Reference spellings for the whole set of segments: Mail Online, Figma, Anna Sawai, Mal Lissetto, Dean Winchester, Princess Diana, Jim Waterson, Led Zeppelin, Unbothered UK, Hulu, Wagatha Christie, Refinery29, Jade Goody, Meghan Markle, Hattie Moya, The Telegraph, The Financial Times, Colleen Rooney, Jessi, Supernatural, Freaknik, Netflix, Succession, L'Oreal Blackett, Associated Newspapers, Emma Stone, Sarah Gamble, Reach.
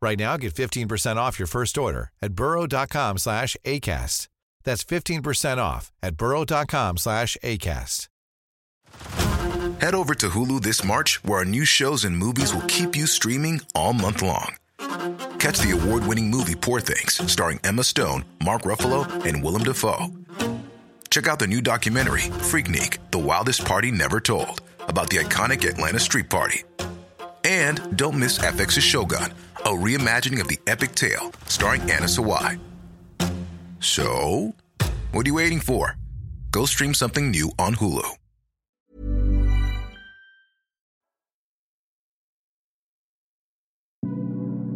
Right now, get 15% off your first order at burrow.com/ACAST. That's 15% off at burrow.com/ACAST. Head over to Hulu this March, where our new shows and movies will keep you streaming all month long. Catch the award-winning movie Poor Things, starring Emma Stone, Mark Ruffalo, and Willem Dafoe. Check out the new documentary, Freaknik, The Wildest Party Never Told, about the iconic Atlanta street party. And don't miss FX's Shogun, a reimagining of the epic tale starring Anna Sawai. So, what are you waiting for? Go stream something new on Hulu.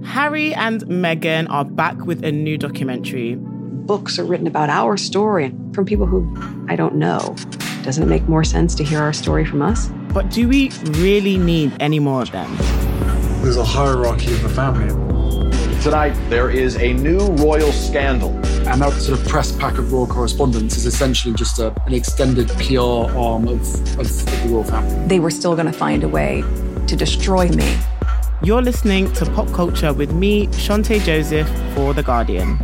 Harry and Meghan are back with a new documentary. Books are written about our story from people who I don't know. Doesn't it make more sense to hear our story from us? But do we really need any more of them? There's a hierarchy of the family. Tonight, there is a new royal scandal. And that sort of press pack of royal correspondence is essentially just an extended PR arm of the royal family. They were still going to find a way to destroy me. You're listening to Pop Culture with me, Chanté Joseph, for The Guardian.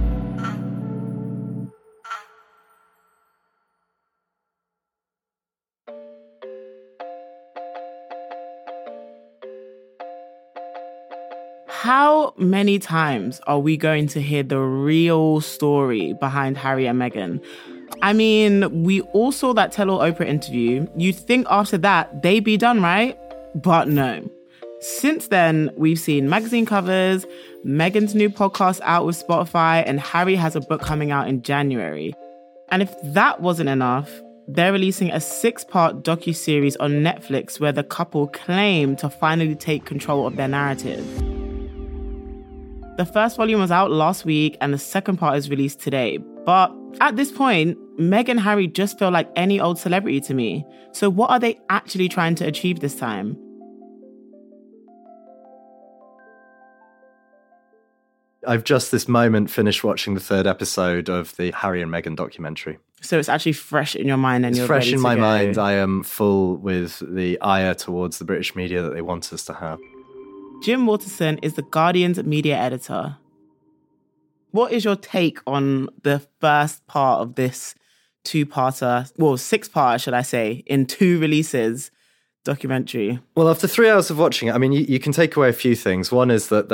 How many times are we going to hear the real story behind Harry and Meghan? I mean, we all saw that Tell-All Oprah interview. You'd think after that, they'd be done, right? But no. Since then, we've seen magazine covers, Meghan's new podcast out with Spotify, and Harry has a book coming out in January. And if that wasn't enough, they're releasing a 6-part docuseries on Netflix where the couple claim to finally take control of their narrative. The first volume was out last week, and the second part is released today. But at this point, Meg and Harry just feel like any old celebrity to me. So what are they actually trying to achieve this time? I've just this moment finished watching the third episode of the Harry and Meghan documentary. So it's actually fresh in your mind and you're ready to go. It's fresh in my mind. I am full with the ire towards the British media that they want us to have. Jim Waterson is The Guardian's media editor. What is your take on the first part of this 2-parter, well, 6-part, should I say, in 2 releases? Documentary. Well, after 3 hours of watching it, I mean, you can take away a few things. One is that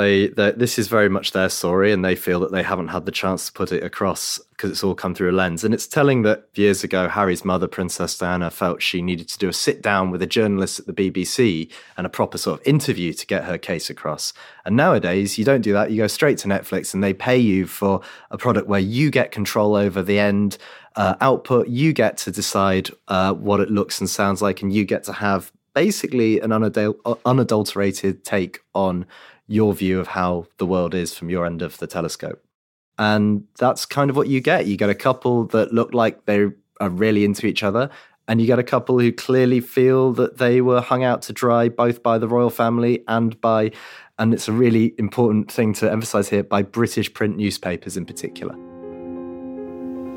this is very much their story and they feel that they haven't had the chance to put it across because it's all come through a lens. And it's telling that years ago, Harry's mother, Princess Diana, felt she needed to do a sit down with a journalist at the BBC and a proper sort of interview to get her case across. And nowadays, you don't do that. You go straight to Netflix and they pay you for a product where you get control over the end output. You get to decide what it looks and sounds like, and you get to have basically an unadulterated take on your view of how the world is from your end of the telescope. And that's kind of what you get. You get a couple that look like they are really into each other, and you get a couple who clearly feel that they were hung out to dry both by the royal family and by, and it's a really important thing to emphasize here, by British print newspapers in particular.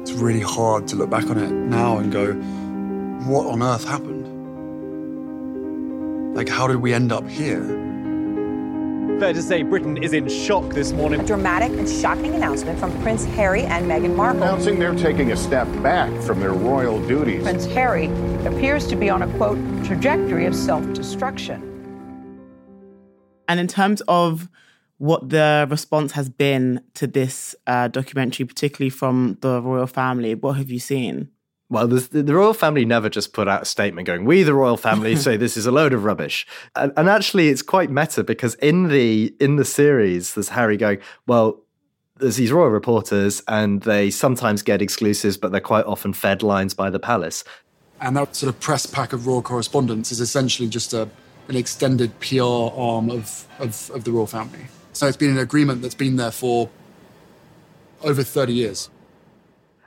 It's really hard to look back on it now and go, what on earth happened? Like, how did we end up here? Fair to say Britain is in shock this morning. A dramatic and shocking announcement from Prince Harry and Meghan Markle. Announcing they're taking a step back from their royal duties. Prince Harry appears to be on a, quote, trajectory of self-destruction. And in terms of what the response has been to this documentary, particularly from the royal family, what have you seen? Well, the royal family never just put out a statement going, we, the royal family, say this is a load of rubbish. And actually, it's quite meta because in the series, there's Harry going, well, there's these royal reporters and they sometimes get exclusives, but they're quite often fed lines by the palace. And that sort of press pack of royal correspondence is essentially just an extended PR arm of the royal family. So it's been an agreement that's been there for over 30 years.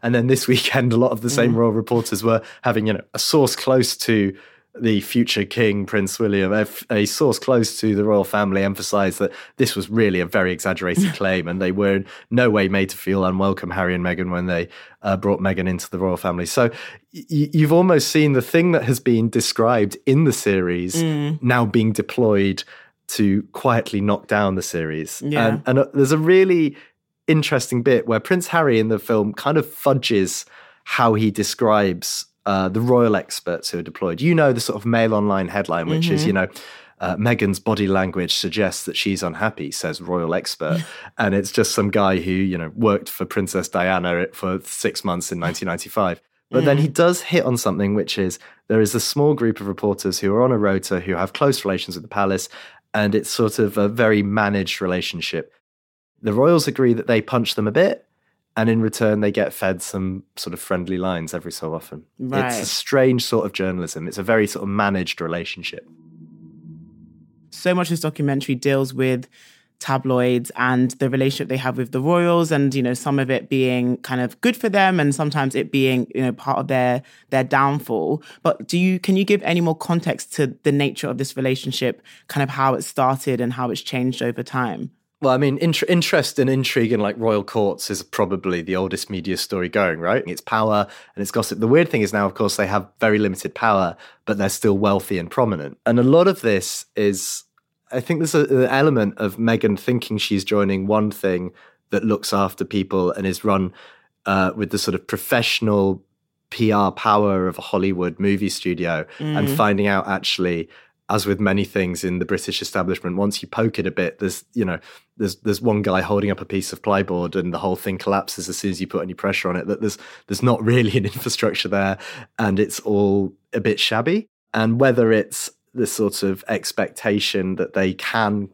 And then this weekend, a lot of the same royal reporters were having, you know, a source close to the future king, Prince William, a source close to the royal family emphasised that this was really a very exaggerated claim, and they were in no way made to feel unwelcome, Harry and Meghan, when they brought Meghan into the royal family. So you've almost seen the thing that has been described in the series now being deployed to quietly knock down the series. Yeah. And there's a really interesting bit where Prince Harry in the film kind of fudges how he describes the royal experts who are deployed. You know, the sort of Mail Online headline, which is, you know, Meghan's body language suggests that she's unhappy, says royal expert. And it's just some guy who, you know, worked for Princess Diana for 6 months in 1995. But then he does hit on something, which is there is a small group of reporters who are on a rota who have close relations with the palace, and it's sort of a very managed relationship. The royals agree that they punch them a bit, and in return, they get fed some sort of friendly lines every so often. Right. It's a strange sort of journalism. It's a very sort of managed relationship. So much of this documentary deals with tabloids and the relationship they have with the royals, and, you know, some of it being kind of good for them and sometimes it being, you know, part of their downfall. But can you give any more context to the nature of this relationship, kind of how it started and how it's changed over time? Well, I mean, interest and intrigue in, like, royal courts is probably the oldest media story going, right? It's power and it's gossip. The weird thing is now, of course, they have very limited power, but they're still wealthy and prominent. And a lot of this is, I think there's an element of Meghan thinking she's joining one thing that looks after people and is run with the sort of professional PR power of a Hollywood movie studio, and finding out, actually, as with many things in the British establishment, once you poke it a bit, there's one guy holding up a piece of plyboard and the whole thing collapses as soon as you put any pressure on it, that there's not really an infrastructure there and it's all a bit shabby. And whether it's the sort of expectation that they can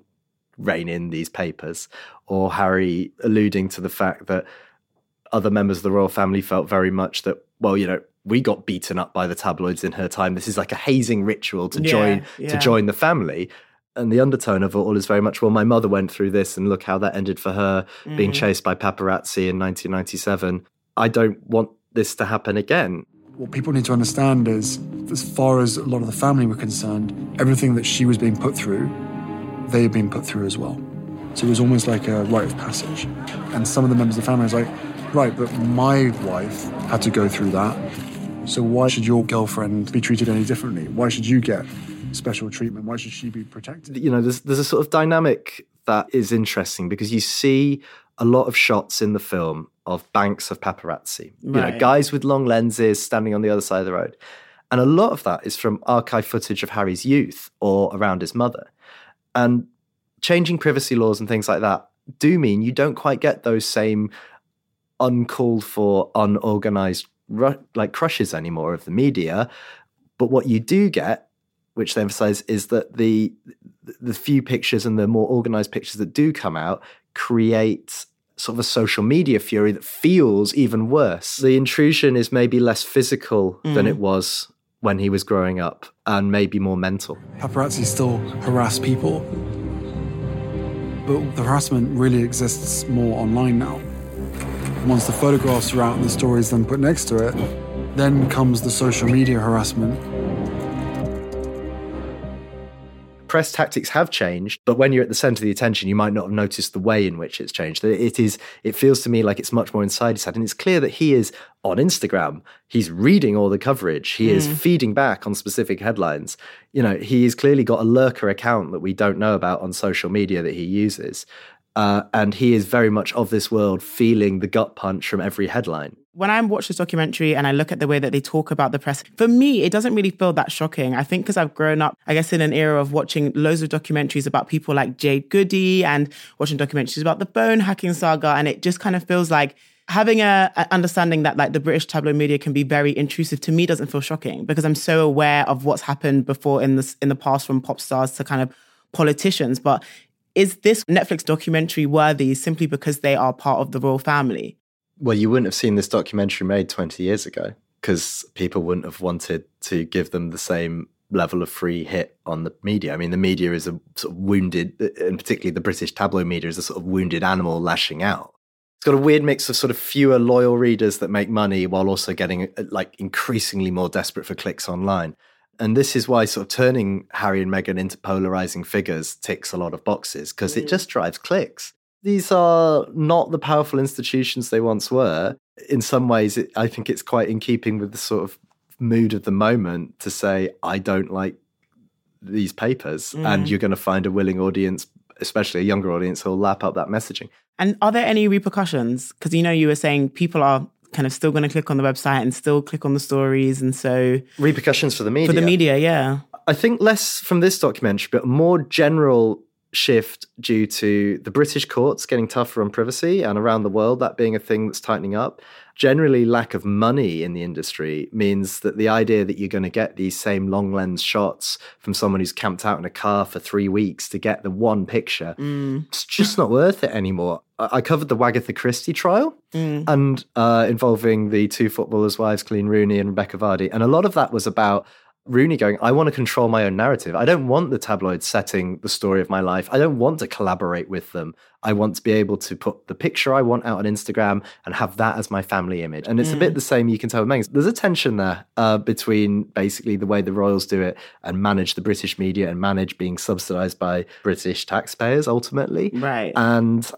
rein in these papers, or Harry alluding to the fact that other members of the royal family felt very much that, well, you know, we got beaten up by the tabloids in her time. This is like a hazing ritual to join the family. And the undertone of it all is very much, well, my mother went through this and look how that ended for her, being chased by paparazzi in 1997. I don't want this to happen again. What people need to understand is, as far as a lot of the family were concerned, everything that she was being put through, they had been put through as well. So it was almost like a rite of passage. And some of the members of the family was like, right, but my wife had to go through that. So why should your girlfriend be treated any differently? Why should you get special treatment? Why should she be protected? You know, there's a sort of dynamic that is interesting because you see a lot of shots in the film of banks of paparazzi. Right. You know, guys with long lenses standing on the other side of the road. And a lot of that is from archive footage of Harry's youth or around his mother. And changing privacy laws and things like that do mean you don't quite get those same uncalled for, unorganised like crushes anymore of the media, but what you do get, which they emphasize, is that the few pictures and the more organized pictures that do come out create sort of a social media fury that feels even worse. The intrusion is maybe less physical than it was when he was growing up, and maybe more mental. Paparazzi still harass people, but the harassment really exists more online now. Once the photographs are out and the stories then put next to it, then comes the social media harassment. Press tactics have changed, but when you're at the centre of the attention, you might not have noticed the way in which it's changed. It feels to me like it's much more inside his head, and it's clear that he is on Instagram. He's reading all the coverage. He is feeding back on specific headlines. You know, he's clearly got a lurker account that we don't know about on social media that he uses. And he is very much of this world, feeling the gut punch from every headline. When I watch this documentary and I look at the way that they talk about the press, for me, it doesn't really feel that shocking. I think because I've grown up, I guess, in an era of watching loads of documentaries about people like Jade Goody and watching documentaries about the bone hacking saga. And it just kind of feels like having an understanding that, like, the British tabloid media can be very intrusive, to me doesn't feel shocking because I'm so aware of what's happened before in the past, from pop stars to kind of politicians. But is this Netflix documentary worthy simply because they are part of the royal family? Well, you wouldn't have seen this documentary made 20 years ago because people wouldn't have wanted to give them the same level of free hit on the media. I mean, the media is a sort of wounded, and particularly the British tabloid media is a sort of wounded animal lashing out. It's got a weird mix of sort of fewer loyal readers that make money while also getting like increasingly more desperate for clicks online. And this is why sort of turning Harry and Meghan into polarizing figures ticks a lot of boxes, because it just drives clicks. These are not the powerful institutions they once were. In some ways, I think it's quite in keeping with the sort of mood of the moment to say, I don't like these papers, and you're going to find a willing audience, especially a younger audience, who'll lap up that messaging. And are there any repercussions? Because, you know, you were saying people are kind of still going to click on the website and still click on the stories, and so... Repercussions for the media. For the media, yeah. I think less from this documentary, but more general shift due to the British courts getting tougher on privacy, and around the world that being a thing that's tightening up. Generally, lack of money in the industry means that the idea that you're going to get these same long lens shots from someone who's camped out in a car for 3 weeks to get the one picture, it's just not worth it anymore. I covered the Wagatha Christie trial and involving the two footballers' wives, Colleen Rooney and Rebecca Vardy, and a lot of that was about Rooney going, I want to control my own narrative. I don't want the tabloids setting the story of my life. I don't want to collaborate with them. I want to be able to put the picture I want out on Instagram and have that as my family image. And it's a bit the same, you can tell with Meghan. There's a tension there between basically the way the royals do it and manage the British media and manage being subsidised by British taxpayers ultimately. Right. And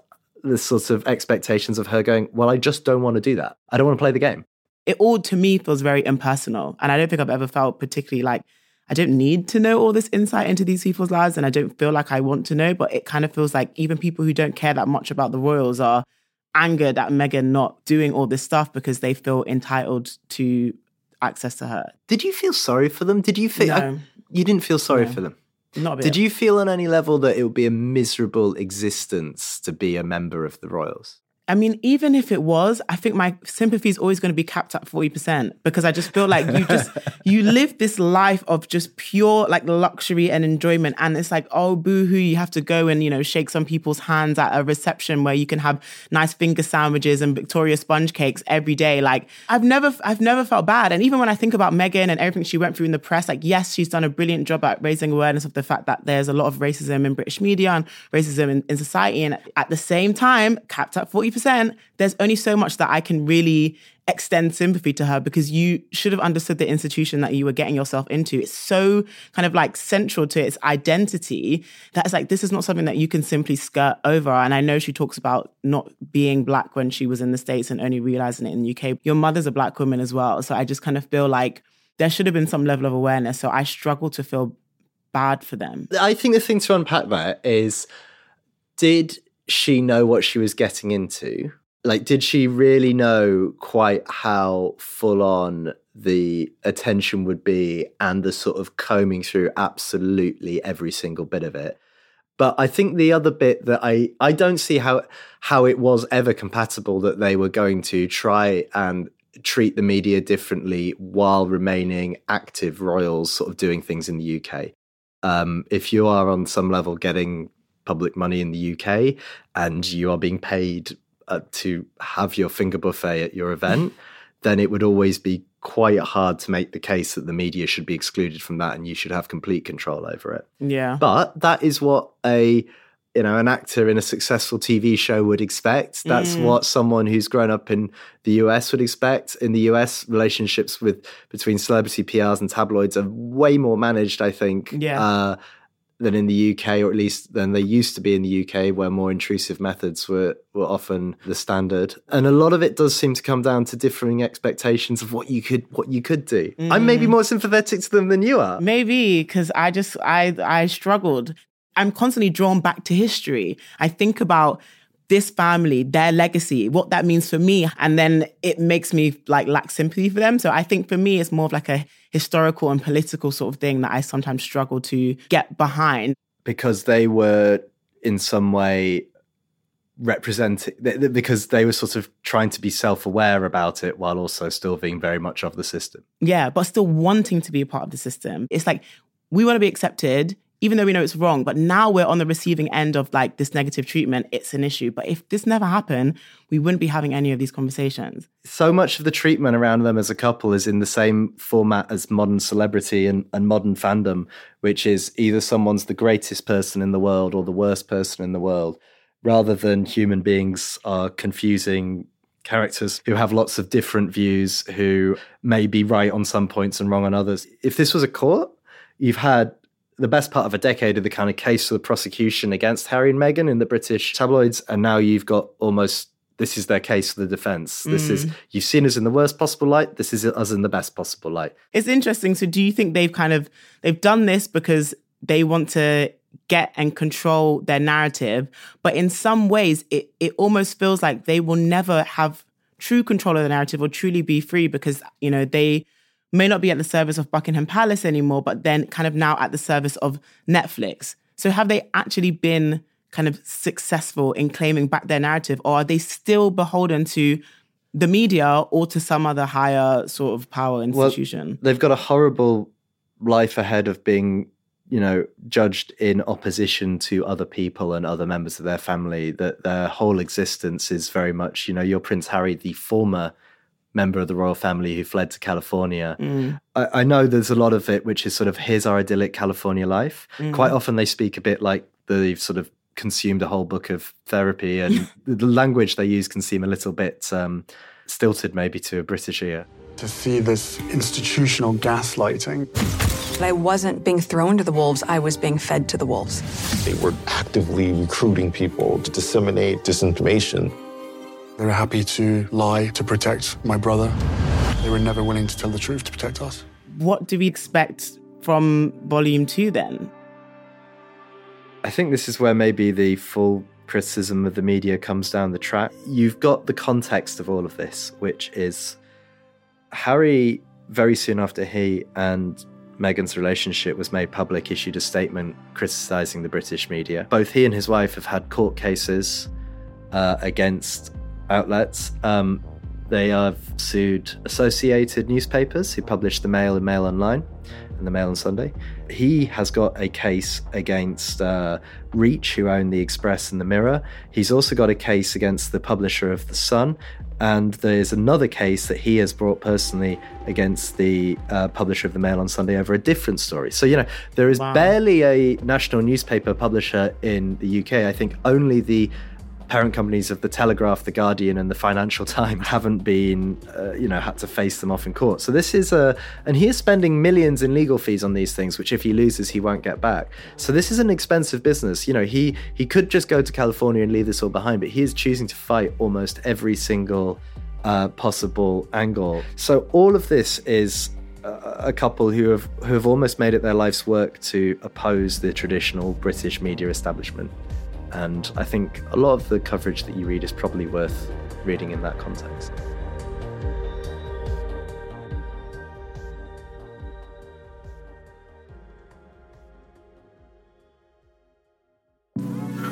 the sort of expectations of her going, well, I just don't want to do that. I don't want to play the game. It all, to me, feels very impersonal. And I don't think I've ever felt particularly like, I don't need to know all this insight into these people's lives, and I don't feel like I want to know, but it kind of feels like even people who don't care that much about the royals are angered at Meghan not doing all this stuff because they feel entitled to access to her. Did you feel sorry for them? Did you feel... No. You didn't feel sorry for them? Not a bit. Did you feel on any level that it would be a miserable existence to be a member of the royals? I mean, even if it was, I think my sympathy is always going to be capped at 40% because I just feel like you live this life of just pure like luxury and enjoyment. And it's like, oh, boo-hoo, you have to go and, you know, shake some people's hands at a reception where you can have nice finger sandwiches and Victoria sponge cakes every day. Like I've never felt bad. And even when I think about Meghan and everything she went through in the press, like, yes, she's done a brilliant job at raising awareness of the fact that there's a lot of racism in British media and racism in society. And at the same time, capped at 40%. There's only so much that I can really extend sympathy to her, because you should have understood the institution that you were getting yourself into. It's so kind of like central to its identity that it's like, this is not something that you can simply skirt over. And I know she talks about not being black when she was in the States and only realizing it in the UK. Your mother's a black woman as well. So I just kind of feel like there should have been some level of awareness. So I struggle to feel bad for them. I think the thing to unpack there is, did she know what she was getting into? Like, did she really know quite how full on the attention would be and the sort of combing through absolutely every single bit of it? But I think the other bit that I don't see how it was ever compatible that they were going to try and treat the media differently while remaining active royals sort of doing things in the UK. If you are on some level getting public money in the UK and you are being paid to have your finger buffet at your event, then it would always be quite hard to make the case that the media should be excluded from that and you should have complete control over it. Yeah. But that is what an actor in a successful TV show would expect. That's what someone who's grown up in the US would expect. In the US, relationships between celebrity PRs and tabloids are way more managed, I think. Yeah. Than in the UK, or at least than they used to be in the UK, where more intrusive methods were often the standard. And a lot of it does seem to come down to differing expectations of what you could do. I'm maybe more sympathetic to them than you are. Maybe, because I struggled. I'm constantly drawn back to history. I think about this family, their legacy, what that means for me. And then it makes me like lack sympathy for them. So I think for me, it's more of like a historical and political sort of thing that I sometimes struggle to get behind. Because they were in some way because they were sort of trying to be self-aware about it while also still being very much of the system. Yeah, but still wanting to be a part of the system. It's like, we want to be accepted, even though we know it's wrong, but now we're on the receiving end of like this negative treatment, it's an issue. But if this never happened, we wouldn't be having any of these conversations. So much of the treatment around them as a couple is in the same format as modern celebrity and modern fandom, which is either someone's the greatest person in the world or the worst person in the world. rather than human beings are confusing characters who have lots of different views, who may be right on some points and wrong on others. If this was a court, you've had the best part of a decade of the kind of case for the prosecution against Harry and Meghan in the British tabloids, and now you've got almost, this is their case for the defence. This is, you've seen us in the worst possible light, this is us in the best possible light. It's interesting. So do you think they've done this because they want to get and control their narrative, but in some ways it almost feels like they will never have true control of the narrative or truly be free, because, you know, they may not be at the service of Buckingham Palace anymore, but then kind of now at the service of Netflix. So have they actually been kind of successful in claiming back their narrative, or are they still beholden to the media or to some other higher sort of power institution? Well, they've got a horrible life ahead of being, you know, judged in opposition to other people and other members of their family, that their whole existence is very much, you know, you're Prince Harry, the former member of the royal family who fled to California. I know there's a lot of it which is sort of, here's our idyllic California life. Quite often they speak a bit like they've sort of consumed a whole book of therapy, and the language they use can seem a little bit stilted maybe to a British ear. To see this institutional gaslighting. I wasn't being thrown to the wolves, I was being fed to the wolves. They were actively recruiting people to disseminate disinformation. They were happy to lie to protect my brother. They were never willing to tell the truth to protect us. What do we expect from Volume 2 then? I think this is where maybe the full criticism of the media comes down the track. You've got the context of all of this, which is Harry, very soon after he and Meghan's relationship was made public, issued a statement criticising the British media. Both he and his wife have had court cases against outlets. They have sued Associated Newspapers, who published the Mail and Mail Online, and the Mail on Sunday. He has got a case against Reach, who own the Express and the Mirror. He's also got a case against the publisher of the Sun, and there's another case that he has brought personally against the publisher of the Mail on Sunday over a different story. So, you know, there is barely a national newspaper publisher in the UK. I think only the parent companies of The Telegraph, The Guardian and The Financial Times haven't been, had to face them off in court. So this is and he is spending millions in legal fees on these things, which if he loses, he won't get back. So this is an expensive business. You know, he could just go to California and leave this all behind, but he is choosing to fight almost every single possible angle. So all of this is a couple who have almost made it their life's work to oppose the traditional British media establishment. And I think a lot of the coverage that you read is probably worth reading in that context.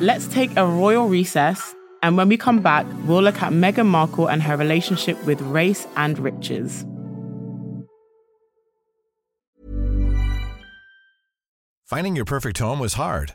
Let's take a royal recess, and when we come back, we'll look at Meghan Markle and her relationship with race and riches. Finding your perfect home was hard,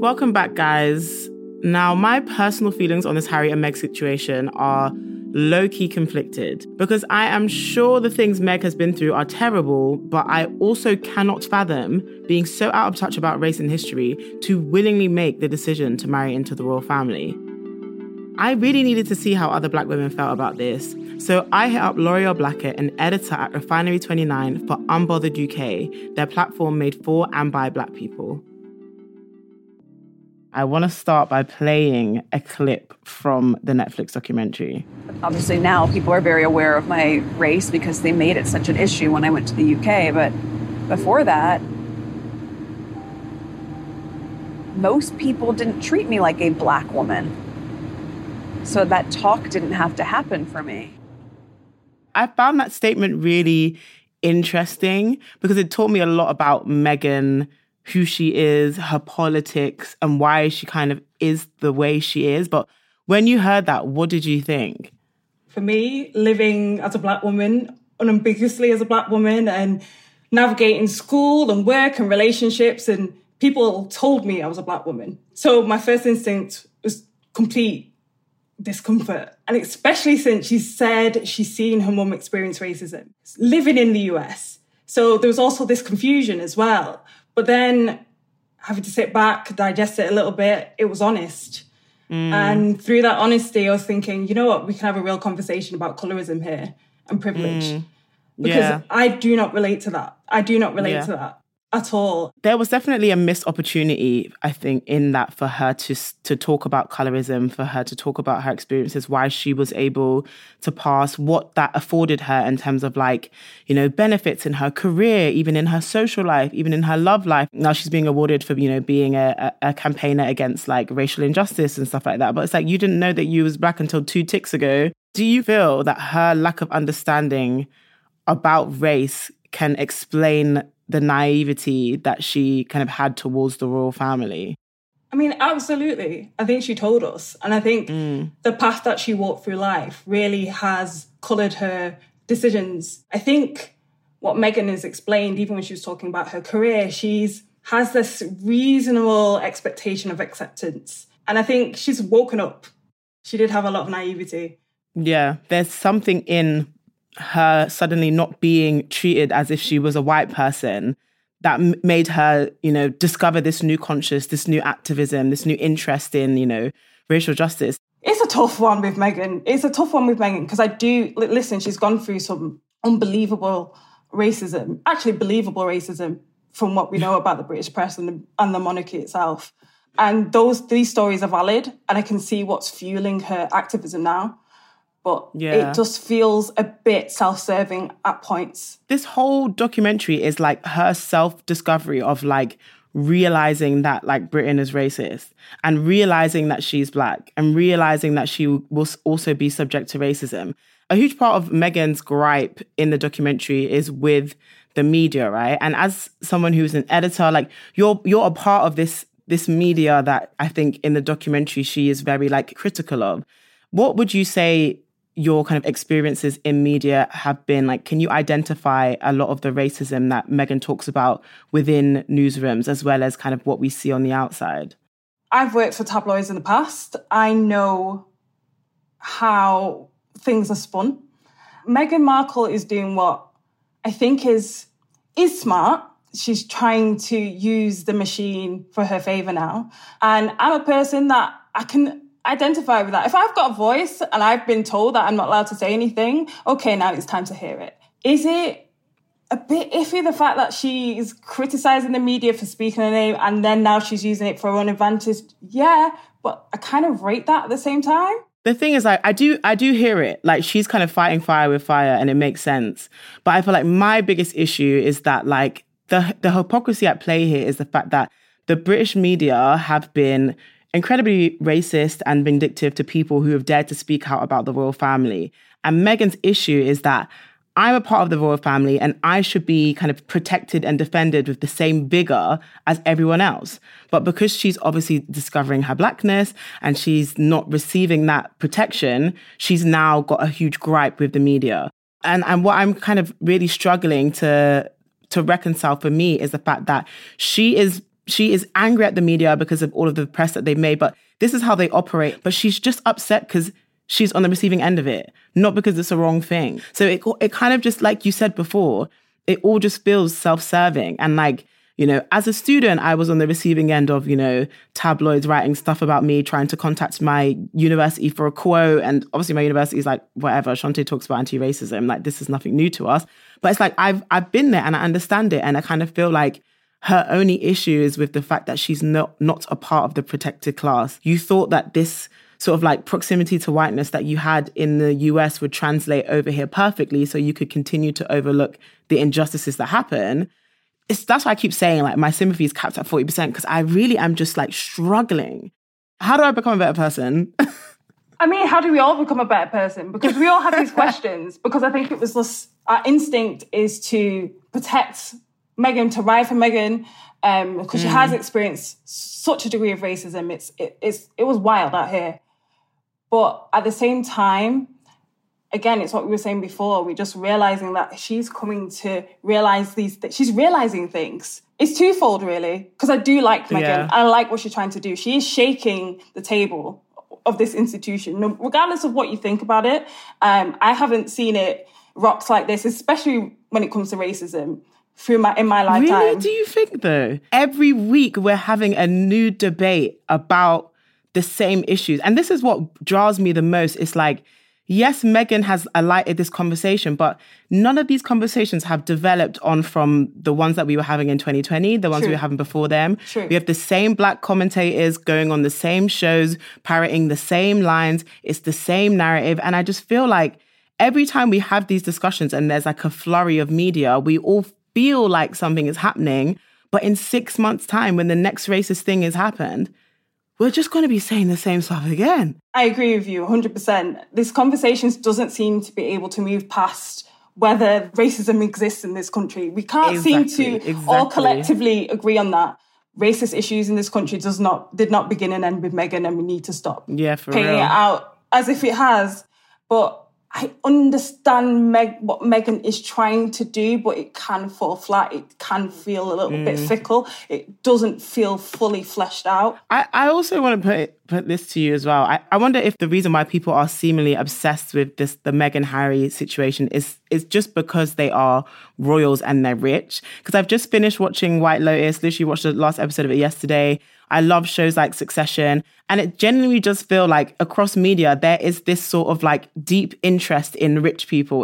Welcome back, guys. Now, my personal feelings on this Harry and Meg situation are low-key conflicted, because I am sure the things Meg has been through are terrible, but I also cannot fathom being so out of touch about race and history to willingly make the decision to marry into the royal family. I really needed to see how other black women felt about this. So I hit up L'Oreal Blackett, an editor at Refinery29 for Unbothered UK, their platform made for and by black people. I want to start by playing a clip from the Netflix documentary. Obviously now people are very aware of my race because they made it such an issue when I went to the UK. But before that, most people didn't treat me like a black woman. So that talk didn't have to happen for me. I found that statement really interesting because it taught me a lot about Meghan, who she is, her politics, and why she kind of is the way she is. But when you heard that, what did you think? For me, living as a black woman, unambiguously as a black woman, and navigating school and work and relationships, and people told me I was a black woman. So my first instinct was complete discomfort. And especially since she said she's seen her mum experience racism, living in the US. So there was also this confusion as well. But then having to sit back, digest it a little bit, it was honest. And through that honesty, I was thinking, you know what, we can have a real conversation about colorism here and privilege. Because I do not relate to that. I do not relate to that at all. There was definitely a missed opportunity, I think, in that for her to talk about colorism, for her to talk about her experiences, why she was able to pass, what that afforded her in terms of, like, you know, benefits in her career, even in her social life, even in her love life. Now she's being awarded for, you know, being a campaigner against, like, racial injustice and stuff like that. But it's like, you didn't know that you was black until 2 ticks ago. Do you feel that her lack of understanding about race can explain the naivety that she kind of had towards the royal family? I mean, absolutely. I think she told us. And I think the path that she walked through life really has coloured her decisions. I think what Meghan has explained, even when she was talking about her career, she has this reasonable expectation of acceptance. And I think she's woken up. She did have a lot of naivety. Yeah, there's something in her suddenly not being treated as if she was a white person that made her, you know, discover this new conscience, this new activism, this new interest in, you know, racial justice. It's a tough one with Meghan. It's a tough one with Meghan because I do, listen, she's gone through some believable racism from what we know about the British press and the monarchy itself. And these stories are valid, and I can see what's fueling her activism now. But it just feels a bit self-serving at points. This whole documentary is like her self-discovery of, like, realizing that, like, Britain is racist and realizing that she's black and realizing that she will also be subject to racism. A huge part of Meghan's gripe in the documentary is with the media, right? And as someone who's an editor, like, you're a part of this media that I think in the documentary she is very, like, critical of. What would you say your kind of experiences in media have been? Like, can you identify a lot of the racism that Meghan talks about within newsrooms as well as kind of what we see on the outside? I've worked for tabloids in the past. I know how things are spun. Meghan Markle is doing what I think is smart. She's trying to use the machine for her favour now. And I'm a person that I can identify with that. If I've got a voice and I've been told that I'm not allowed to say anything, okay, now it's time to hear it. Is it a bit iffy, the fact that she is criticising the media for speaking her name and then now she's using it for her own advantage? Yeah, but I kind of rate that at the same time. The thing is, like, I do hear it. Like, she's kind of fighting fire with fire and it makes sense. But I feel like my biggest issue is that, like, the hypocrisy at play here is the fact that the British media have been incredibly racist and vindictive to people who have dared to speak out about the royal family. And Meghan's issue is that I'm a part of the royal family and I should be kind of protected and defended with the same vigor as everyone else. But because she's obviously discovering her blackness and she's not receiving that protection, she's now got a huge gripe with the media. And what I'm kind of really struggling to reconcile for me is the fact that she is angry at the media because of all of the press that they've made, but this is how they operate. But she's just upset because she's on the receiving end of it, not because it's the wrong thing. So it kind of just, like you said before, it all just feels self-serving. And, like, You know, as a student, I was on the receiving end of, you know, tabloids writing stuff about me, trying to contact my university for a quote. And obviously my university is like, whatever, Chanté talks about anti-racism, like this is nothing new to us. But it's like, I've been there and I understand it. And I kind of feel like her only issue is with the fact that she's not a part of the protected class. You thought that this sort of like proximity to whiteness that you had in the US would translate over here perfectly, so you could continue to overlook the injustices that happen. That's why I keep saying like my sympathy is capped at 40% because I really am just like struggling. How do I become a better person? I mean, how do we all become a better person? Because we all have these questions, because I think it was just, our instinct is to protect Meghan, to ride for Meghan, because she has experienced such a degree of racism. It was wild out here. But at the same time, again, it's what we were saying before. We're just realizing that she's coming to realize she's realizing things. It's twofold, really, because I do like Meghan. Yeah. I like what she's trying to do. She is shaking the table of this institution, regardless of what you think about it. I haven't seen it rocks like this, especially when it comes to racism. In my lifetime. Really? Do you think, though? Every week we're having a new debate about the same issues. And this is what jars me the most. It's like, yes, Meghan has alighted this conversation, but none of these conversations have developed on from the ones that we were having in 2020, the ones True. We were having before them. True. We have the same black commentators going on the same shows, parroting the same lines. It's the same narrative. And I just feel like every time we have these discussions and there's like a flurry of media, we all feel like something is happening, but in 6 months' time, when the next racist thing has happened, we're just going to be saying the same stuff again. I agree with you 100%. This conversation doesn't seem to be able to move past whether racism exists in this country. We can't seem to all collectively agree on that. Racist issues in this country did not begin and end with Meghan, and we need to stop paying it out as if it has. But I understand what Meghan is trying to do, but it can fall flat. It can feel a little bit fickle. It doesn't feel fully fleshed out. I also want to put this to you as well. I wonder if the reason why people are seemingly obsessed with the Meghan Harry situation is just because they are royals and they're rich. Because I've just finished watching White Lotus, literally watched the last episode of it yesterday. I love shows like Succession. And it genuinely just feel like across media, there is this sort of like deep interest in rich people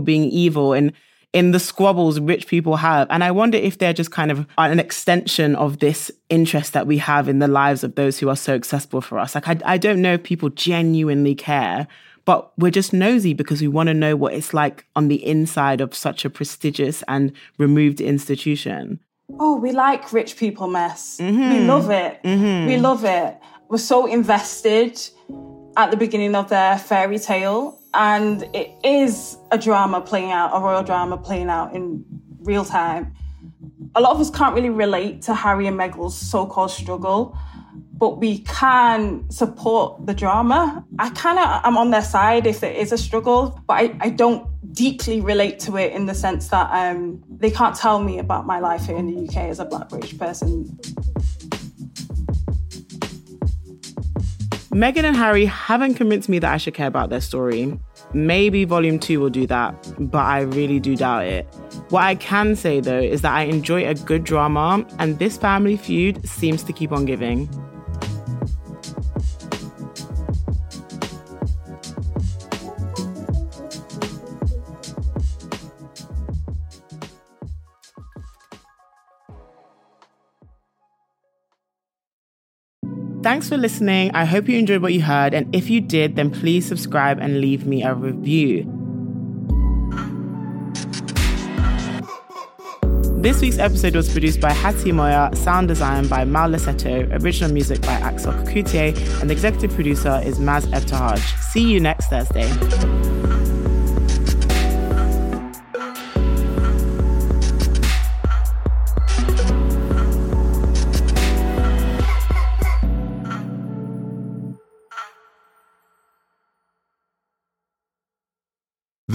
being evil, and in the squabbles rich people have. And I wonder if they're just kind of an extension of this interest that we have in the lives of those who are so accessible for us. Like, I don't know if people genuinely care, but we're just nosy because we want to know what it's like on the inside of such a prestigious and removed institution. Oh, we like rich people mess. Mm-hmm. We love it. Mm-hmm. We love it. We're so invested at the beginning of their fairy tale. And it is a royal drama playing out in real time. A lot of us can't really relate to Harry and Meghan's so-called struggle, but we can support the drama. I'm on their side if there is a struggle, but I don't deeply relate to it in the sense that they can't tell me about my life here in the UK as a black British person. Meghan and Harry haven't convinced me that I should care about their story. Maybe Volume 2 will do that, but I really do doubt it. What I can say, though, is that I enjoy a good drama, and this family feud seems to keep on giving. Thanks for listening. I hope you enjoyed what you heard. And if you did, then please subscribe and leave me a review. This week's episode was produced by Hattie Moya, sound design by Mal Lissetto, original music by Axel Kukutie, and the executive producer is Maz Ebtaraj. See you next Thursday.